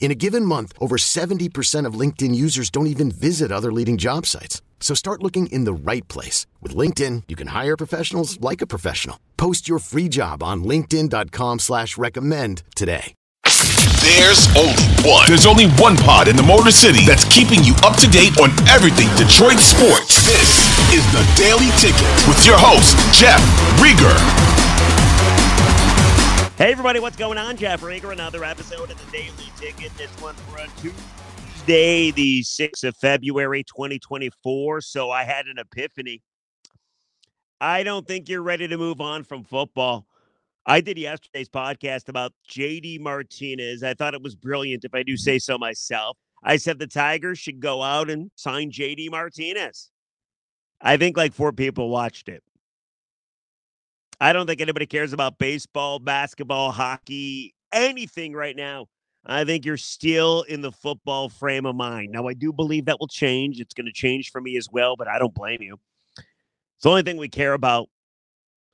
In a given month, over 70% of LinkedIn users don't even visit other leading job sites. So start looking in the right place. With LinkedIn, you can hire professionals like a professional. Post your free job on linkedin.com/recommend today. There's only one pod in the Motor City that's keeping you up to date on everything Detroit sports. This is The Daily Ticket with your host, Jeff Riger. Hey everybody, what's going on? Jeff Riger, another episode of The Daily Ticket. This one for Tuesday, the 6th of February, 2024. So I had an epiphany. I don't think you're ready to move on from football. I did yesterday's podcast about JD Martinez. I thought it was brilliant, if I do say so myself. I said the Tigers should go out and sign JD Martinez. I think like four people watched it. I don't think anybody cares about baseball, basketball, hockey, anything right now. I think you're still in the football frame of mind. Now, I do believe that will change. It's going to change for me as well, but I don't blame you. It's the only thing we care about,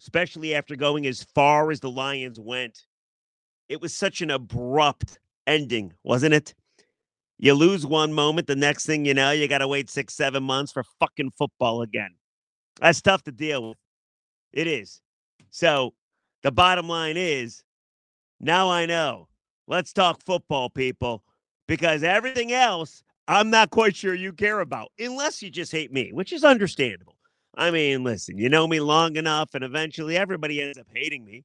especially after going as far as the Lions went. It was such an abrupt ending, wasn't it? You lose one moment, the next thing you know, you got to wait 6-7 months for fucking football again. That's tough to deal with. It is. So the bottom line is, now I know. Let's talk football, people, because everything else, I'm not quite sure you care about, unless you just hate me, which is understandable. I mean, listen, you know me long enough, and eventually everybody ends up hating me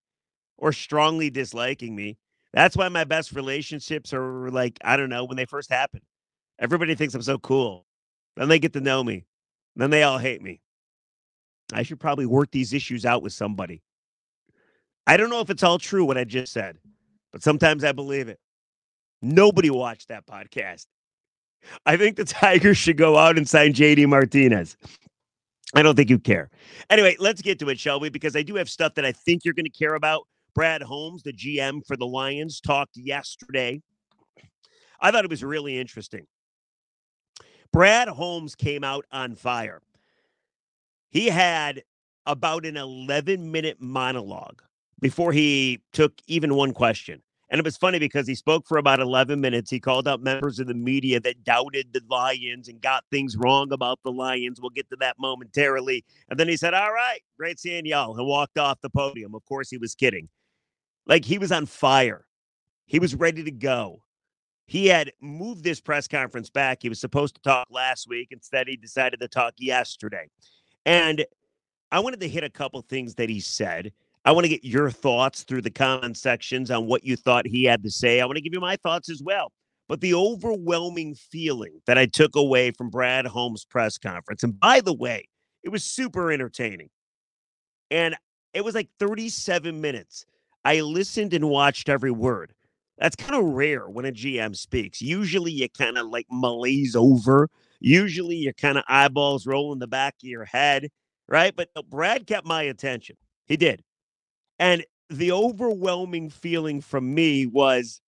or strongly disliking me. That's why my best relationships are like, I don't know, when they first happen. Everybody thinks I'm so cool. Then they get to know me. Then they all hate me. I should probably work these issues out with somebody. I don't know if it's all true what I just said, but sometimes I believe it. Nobody watched that podcast. I think the Tigers should go out and sign JD Martinez. I don't think you care. Anyway, let's get to it, shall we? Because I do have stuff that I think you're going to care about. Brad Holmes, the GM for the Lions, talked yesterday. I thought it was really interesting. Brad Holmes came out on fire. He had about an 11-minute monologue before he took even one question. And it was funny because he spoke for about 11 minutes. He called out members of the media that doubted the Lions and got things wrong about the Lions. We'll get to that momentarily. And then he said, all right, great seeing y'all, and walked off the podium. Of course, he was kidding. Like, he was on fire. He was ready to go. He had moved this press conference back. He was supposed to talk last week. Instead, he decided to talk yesterday. And I wanted to hit a couple things that he said. I want to get your thoughts through the comment sections on what you thought he had to say. I want to give you my thoughts as well. But the overwhelming feeling that I took away from Brad Holmes' press conference, and by the way, it was super entertaining. And it was like 37 minutes. I listened and watched every word. That's kind of rare when a GM speaks. Usually you kind of like malaise over. Usually you're kind of eyeballs rolling the back of your head, right? But Brad kept my attention. He did. And the overwhelming feeling from me was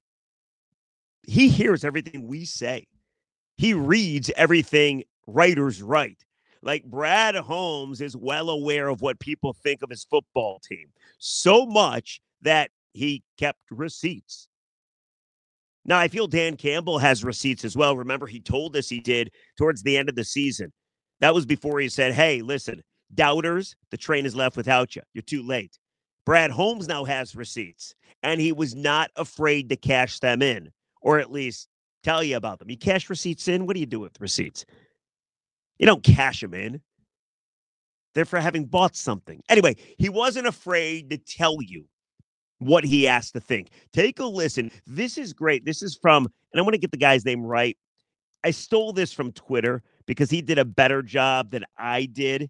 he hears everything we say. He reads everything writers write. Like, Brad Holmes is well aware of what people think of his football team. So much that he kept receipts. Now, I feel Dan Campbell has receipts as well. Remember, he told us he did towards the end of the season. That was before he said, hey, listen, doubters, the train is left without you. You're too late. Brad Holmes now has receipts, and he was not afraid to cash them in, or at least tell you about them. You cash receipts in? What do you do with receipts? You don't cash them in. They're for having bought something. Anyway, he wasn't afraid to tell you what he asked to think. Take a listen. This is great. This is from, and I want to get the guy's name right. I stole this from Twitter because he did a better job than I did.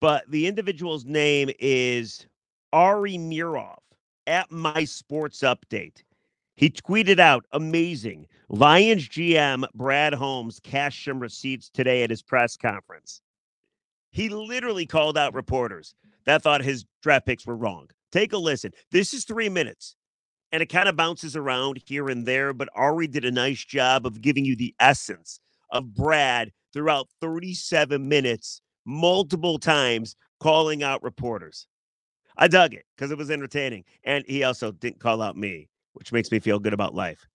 But the individual's name is Ari Mirov at My Sports Update. He tweeted out, amazing. Lions GM Brad Holmes cashed some receipts today at his press conference. He literally called out reporters that thought his draft picks were wrong. Take a listen. This is 3 minutes, and it kind of bounces around here and there, but Ari did a nice job of giving you the essence of Brad throughout 37 minutes, multiple times calling out reporters. I dug it because it was entertaining, and he also didn't call out me, which makes me feel good about life.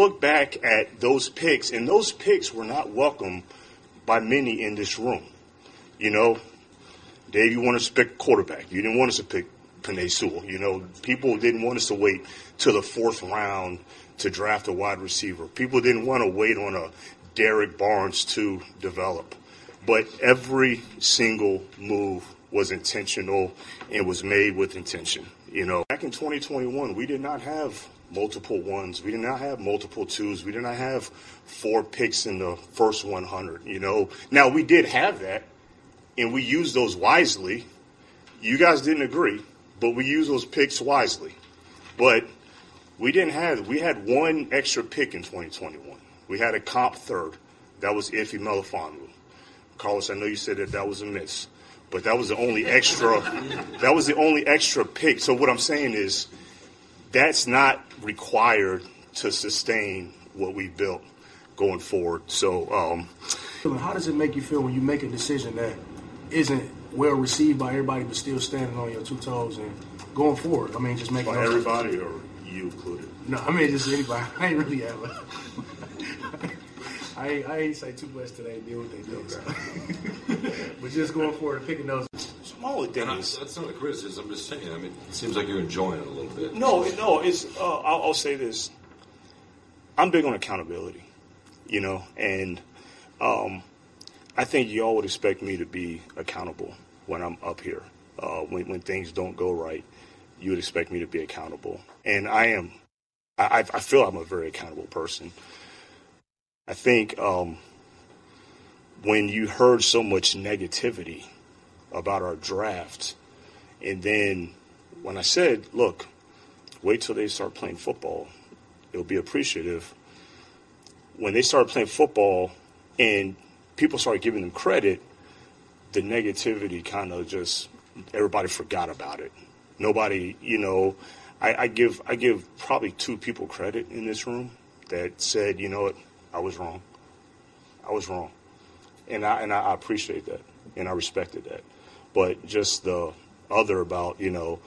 Look back at those picks, and those picks were not welcome by many in this room. You know, Dave, you want us to pick quarterback. You didn't want us to pick Penei Sewell. You know, people didn't want us to wait till the fourth round to draft a wide receiver. People didn't want to wait on a Derek Barnes to develop. But every single move was intentional and was made with intention. You know, back in 2021, we did not have multiple ones. We did not have multiple twos. We did not have 4 picks in the first 100, you know. Now, we did have that, and we used those wisely. You guys didn't agree, but we used those picks wisely. But we didn't have – we had 1 extra pick in 2021. We had a comp third. That was Ifeatu Melifonwu. Carlos, I know you said that that was a miss, but that was the only extra – that was the only extra pick. So what I'm saying is – that's not required to sustain what we built going forward. So, how does it make you feel when you make a decision that isn't well received by everybody, but still standing on your 2 toes and going forward? I mean, just making by everybody or you included. No, I mean just anybody. I ain't really ever. I ain't say too much today. Deal with that deal, so. But just going forward and picking those. That's not a criticism. I'm just saying. I mean, it seems like you're enjoying it a little bit. No. It's. I'll say this. I'm big on accountability, you know, and I think y'all would expect me to be accountable when I'm up here. When things don't go right, you would expect me to be accountable, and I am. I feel I'm a very accountable person. I think when you heard so much negativity about our draft, and then when I said, look, wait till they start playing football, it'll be appreciative. When they started playing football and people started giving them credit, the negativity kind of just, everybody forgot about it. Nobody, you know, I give probably 2 people credit in this room that said, you know what, I was wrong. And I appreciate that, and I respected that. But just the other about, you know,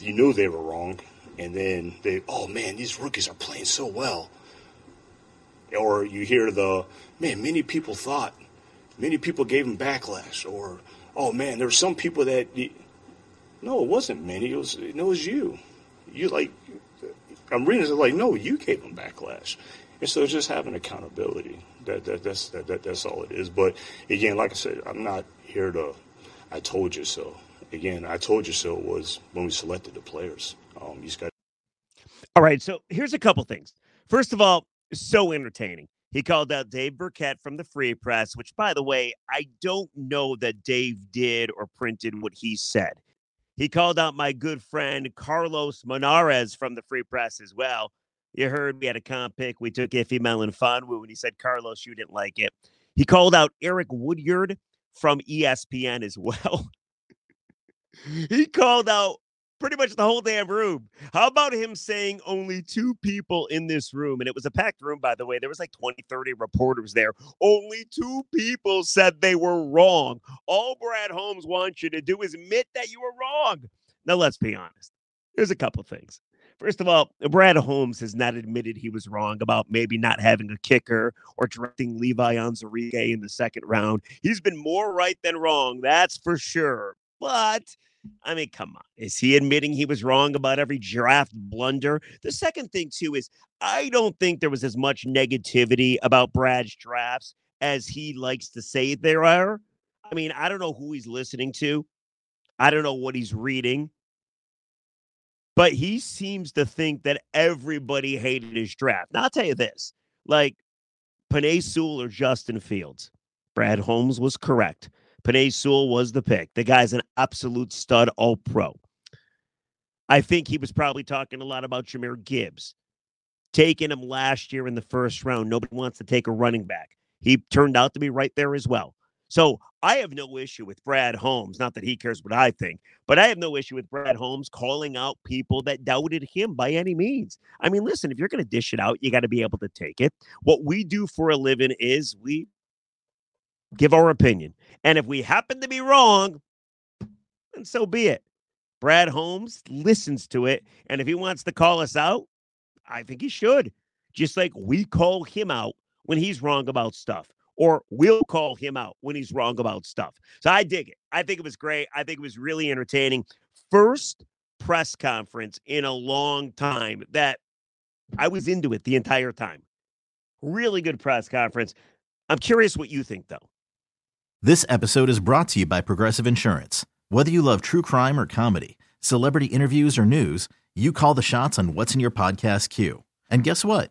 you knew they were wrong, and then they, oh, man, these rookies are playing so well. Or you hear the, man, many people gave them backlash. Or, oh, man, there were some people that, no, it wasn't many. It was you. You, like, I'm reading this, like, no, you gave them backlash. And so it's just having accountability. That's all it is. But, again, like I said, I'm not here to – I told you so. Again, I told you so was when we selected the players. You just got. All right. So here's a couple things. First of all, so entertaining. He called out Dave Burkett from the Free Press, which, by the way, I don't know that Dave did or printed what he said. He called out my good friend Carlos Monarez from the Free Press as well. You heard we had a comp pick. We took Ifeatu Melifonwu, and he said, Carlos, you didn't like it. He called out Eric Woodyard from ESPN as well. He called out pretty much the whole damn room. How about him saying only 2 people in this room? And it was a packed room, by the way. There was like 20, 30 reporters there. Only 2 people said they were wrong. All Brad Holmes wants you to do is admit that you were wrong. Now, let's be honest. There's a couple things. First of all, Brad Holmes has not admitted he was wrong about maybe not having a kicker or drafting Levi Onwuzurike in the 2nd round. He's been more right than wrong, that's for sure. But, I mean, come on. Is he admitting he was wrong about every draft blunder? The second thing, too, is I don't think there was as much negativity about Brad's drafts as he likes to say there are. I mean, I don't know who he's listening to. I don't know what he's reading. But he seems to think that everybody hated his draft. Now, I'll tell you this. Like, Penei Sewell or Justin Fields. Brad Holmes was correct. Penei Sewell was the pick. The guy's an absolute stud all-pro. I think he was probably talking a lot about Jahmyr Gibbs. Taking him last year in the first round. Nobody wants to take a running back. He turned out to be right there as well. So I have no issue with Brad Holmes. Not that he cares what I think, but I have no issue with Brad Holmes calling out people that doubted him by any means. I mean, listen, if you're going to dish it out, you got to be able to take it. What we do for a living is we give our opinion. And if we happen to be wrong, then so be it. Brad Holmes listens to it. And if he wants to call us out, I think he should. Just like we call him out when he's wrong about stuff, or we'll call him out when he's wrong about stuff. So I dig it. I think it was great. I think it was really entertaining. First press conference in a long time that I was into it the entire time. Really good press conference. I'm curious what you think, though. This episode is brought to you by Progressive Insurance. Whether you love true crime or comedy, celebrity interviews or news, you call the shots on what's in your podcast queue. And guess what?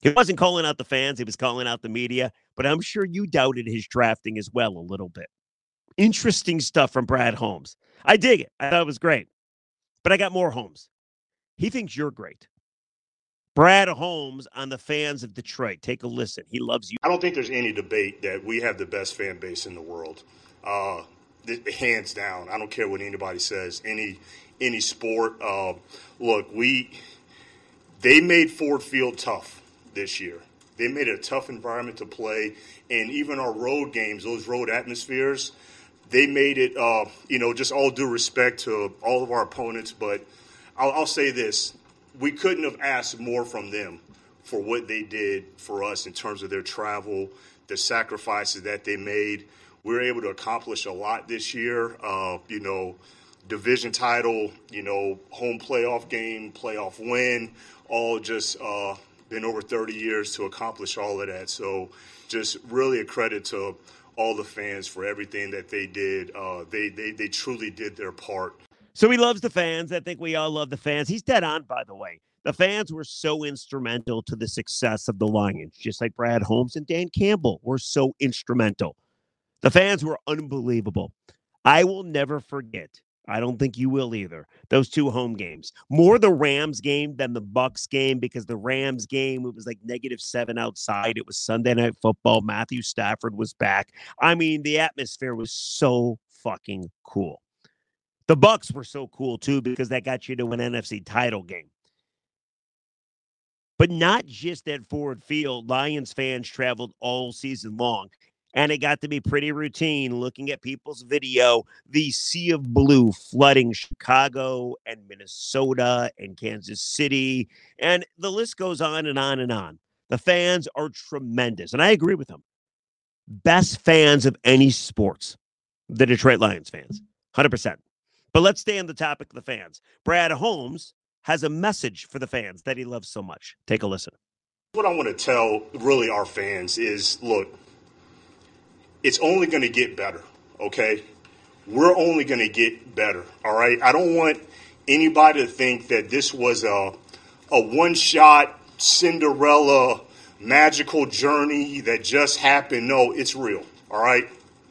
He wasn't calling out the fans. He was calling out the media. But I'm sure you doubted his drafting as well a little bit. Interesting stuff from Brad Holmes. I dig it. I thought it was great. But I got more Holmes. He thinks you're great. Brad Holmes on the fans of Detroit. Take a listen. He loves you. I don't think there's any debate that we have the best fan base in the world. Hands down. I don't care what anybody says. Any sport. Look, they made Ford Field tough this year. They made it a tough environment to play, and even our road games, those road atmospheres, they made it, just all due respect to all of our opponents. But I'll say this, we couldn't have asked more from them for what they did for us in terms of their travel, the sacrifices that they made. We were able to accomplish a lot this year, division title, home playoff game, playoff win, all just been over 30 years to accomplish all of that. So just really a credit to all the fans for everything that they did. They truly did their part. So he loves the fans. I think we all love the fans. He's dead on, by the way. The fans were so instrumental to the success of the Lions, just like Brad Holmes and Dan Campbell were so instrumental. The fans were unbelievable. I will never forget. I don't think you will either. Those two home games, more the Rams game than the Bucks game, because the Rams game, it was like -7 outside. It was Sunday Night Football. Matthew Stafford was back. I mean, the atmosphere was so fucking cool. The Bucks were so cool too, because that got you to an NFC title game. But not just at Ford Field, Lions fans traveled all season long. And it got to be pretty routine looking at people's video, the sea of blue flooding Chicago and Minnesota and Kansas City. And the list goes on and on and on. The fans are tremendous. And I agree with them. Best fans of any sports, the Detroit Lions fans, 100%. But let's stay on the topic of the fans. Brad Holmes has a message for the fans that he loves so much. Take a listen. What I want to tell really our fans is, look, it's only going to get better, okay? We're only going to get better, all right? I don't want anybody to think that this was a one-shot Cinderella magical journey that just happened. No, it's real, all right?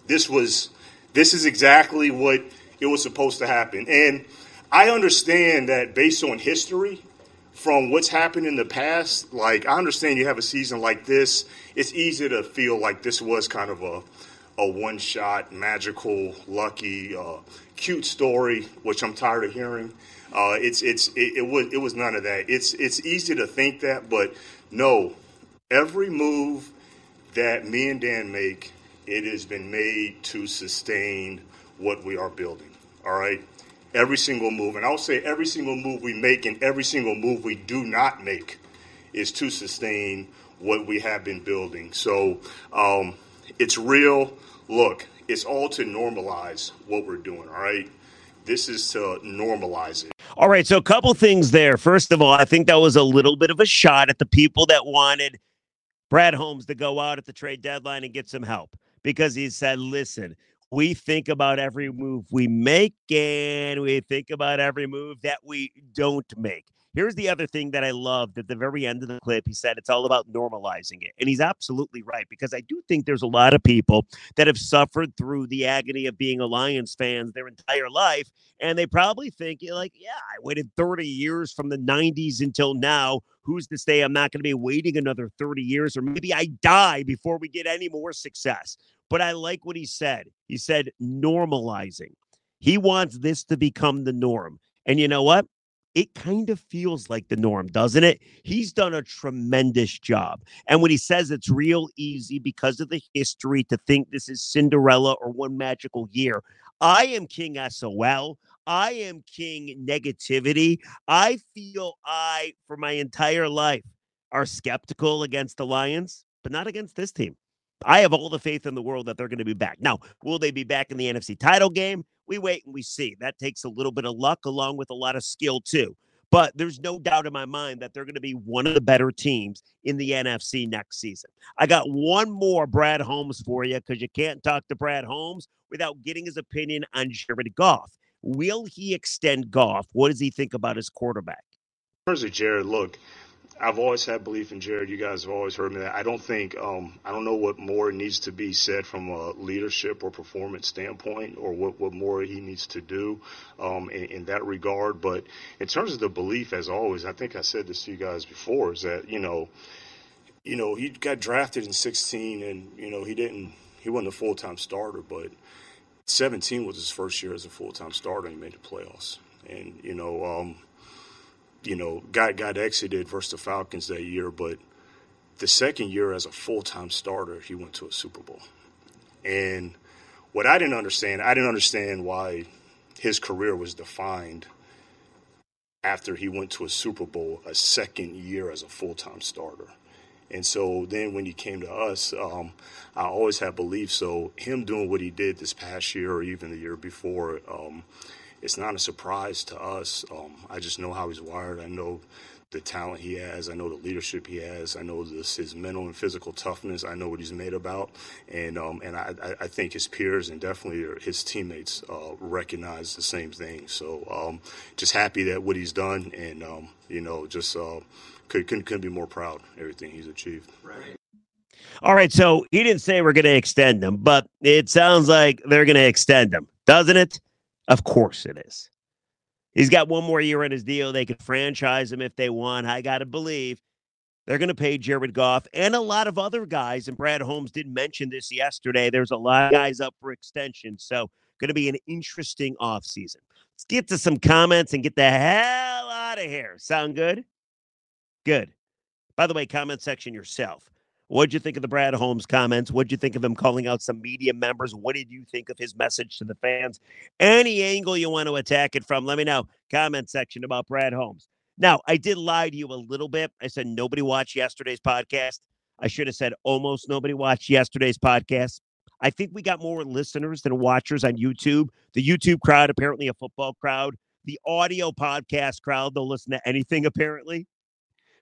This is exactly what it was supposed to happen. And I understand that based on history from what's happened in the past, like, I understand you have a season like this. It's easy to feel like this was kind of a one-shot, magical, lucky, cute story, which I'm tired of hearing. It was none of that. It's easy to think that, but no, every move that me and Dan make, it has been made to sustain what we are building, all right? Every single move, and I'll say every single move we make and every single move we do not make is to sustain what we have been building. So it's real. Look, it's all to normalize what we're doing, all right? This is to normalize it. All right, so a couple things there. First of all, I think that was a little bit of a shot at the people that wanted Brad Holmes to go out at the trade deadline and get some help, because he said, listen, we think about every move we make, and we think about every move that we don't make. Here's the other thing that I loved at the very end of the clip. He said it's all about normalizing it. And he's absolutely right, because I do think there's a lot of people that have suffered through the agony of being a Lions fan their entire life. And they probably think, like, yeah, I waited 30 years from the 90s until now. Who's to say I'm not going to be waiting another 30 years, or maybe I die before we get any more success? But I like what he said. He said normalizing. He wants this to become the norm. And you know what? It kind of feels like the norm, doesn't it? He's done a tremendous job. And when he says it's real easy because of the history to think this is Cinderella or one magical year, I am King SOL. I am King negativity. I feel I, for my entire life, are skeptical against the Lions, but not against this team. I have all the faith in the world that they're going to be back. Now, will they be back in the NFC title game? We wait and we see. That takes a little bit of luck along with a lot of skill, too. But there's no doubt in my mind that they're going to be one of the better teams in the NFC next season. I got one more Brad Holmes for you, because you can't talk to Brad Holmes without getting his opinion on Jared Goff. Will he extend Goff? What does he think about his quarterback? In terms of Jared, look, I've always had belief in Jared. You guys have always heard me. That I don't think I don't know what more needs to be said from a leadership or performance standpoint, or what more he needs to do in that regard. But in terms of the belief, as always, I think I said this to you guys before, is that, you know, he got drafted in 16, and, you know, he wasn't a full-time starter, but 17 was his first year as a full-time starter, and he made the playoffs. And, you know, got exited versus the Falcons that year, but the second year as a full-time starter, he went to a Super Bowl. And what I didn't understand why his career was defined after he went to a Super Bowl, a second year as a full-time starter. And so then when he came to us, I always had belief. So him doing what he did this past year, or even the year before, it's not a surprise to us. I just know how he's wired. I know the talent he has. I know the leadership he has. I know this, his mental and physical toughness. I know what he's made about. And I think his peers and definitely his teammates recognize the same thing. So just happy that what he's done and, couldn't be more proud of everything he's achieved. Right. All right, so he didn't say we're going to extend them, but it sounds like they're going to extend them, doesn't it? Of course it is. He's got one more year in his deal. They could franchise him if they want. I got to believe they're going to pay Jared Goff and a lot of other guys, and Brad Holmes did mention this yesterday. There's a lot of guys up for extension, so going to be an interesting offseason. Let's get to some comments and get the hell out of here. Sound good? Good. By the way, comment section yourself. What'd you think of the Brad Holmes comments? What'd you think of him calling out some media members? What did you think of his message to the fans? Any angle you want to attack it from, let me know. Comment section about Brad Holmes. Now, I did lie to you a little bit. I said nobody watched yesterday's podcast. I should have said almost nobody watched yesterday's podcast. I think we got more listeners than watchers on YouTube. The YouTube crowd, apparently a football crowd. The audio podcast crowd, they'll listen to anything apparently.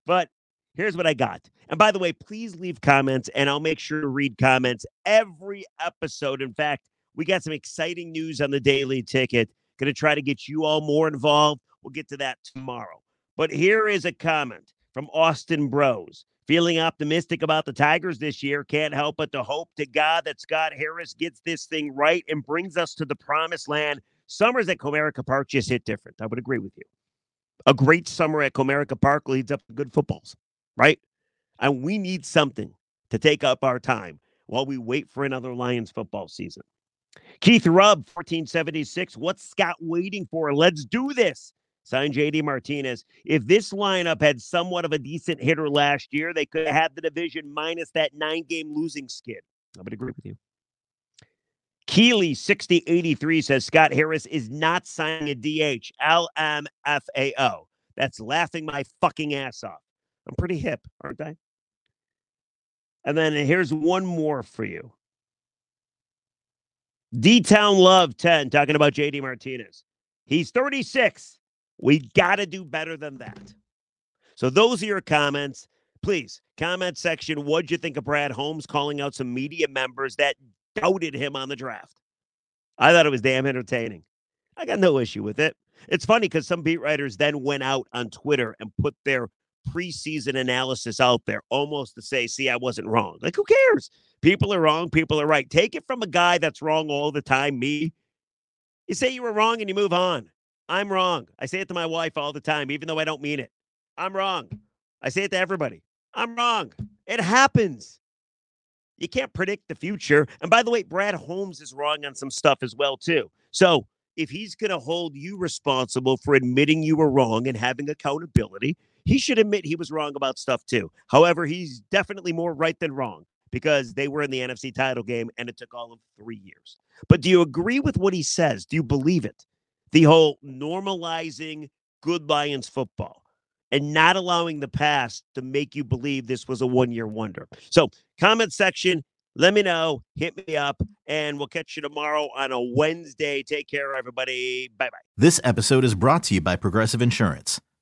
But here's what I got. And by the way, please leave comments, and I'll make sure to read comments every episode. In fact, we got some exciting news on the Daily Ticket. Going to try to get you all more involved. We'll get to that tomorrow. But here is a comment from Austin Bros. Feeling optimistic about the Tigers this year. Can't help but to hope to God that Scott Harris gets this thing right and brings us to the promised land. Summers at Comerica Park just hit different. I would agree with you. A great summer at Comerica Park leads up to good footballs. Right? And we need something to take up our time while we wait for another Lions football season. Keith Rubb, 1476. What's Scott waiting for? Let's do this. Signed JD Martinez. If this lineup had somewhat of a decent hitter last year, they could have had the division minus that 9-game losing skid. I would agree with you. Keely, 6083, says Scott Harris is not signing a DH. LMFAO. That's laughing my fucking ass off. I'm pretty hip, aren't I? And then here's one more for you. D-Town Love 10, talking about JD Martinez. He's 36. We got to do better than that. So those are your comments. Please, comment section, what'd you think of Brad Holmes calling out some media members that doubted him on the draft? I thought it was damn entertaining. I got no issue with it. It's funny because some beat writers then went out on Twitter and put their preseason analysis out there almost to say, see, I wasn't wrong. Like, who cares? People are wrong. People are right. Take it from a guy that's wrong all the time, me. You say you were wrong and you move on. I'm wrong. I say it to my wife all the time, even though I don't mean it. I'm wrong. I say it to everybody. I'm wrong. It happens. You can't predict the future. And by the way, Brad Holmes is wrong on some stuff as well, too. So if he's going to hold you responsible for admitting you were wrong and having accountability, he should admit he was wrong about stuff, too. However, he's definitely more right than wrong because they were in the NFC title game, and it took all of 3 years. But do you agree with what he says? Do you believe it? The whole normalizing good Lions football and not allowing the past to make you believe this was a one-year wonder. So comment section, let me know, hit me up, and we'll catch you tomorrow on a Wednesday. Take care, everybody. Bye-bye. This episode is brought to you by Progressive Insurance.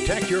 Protect your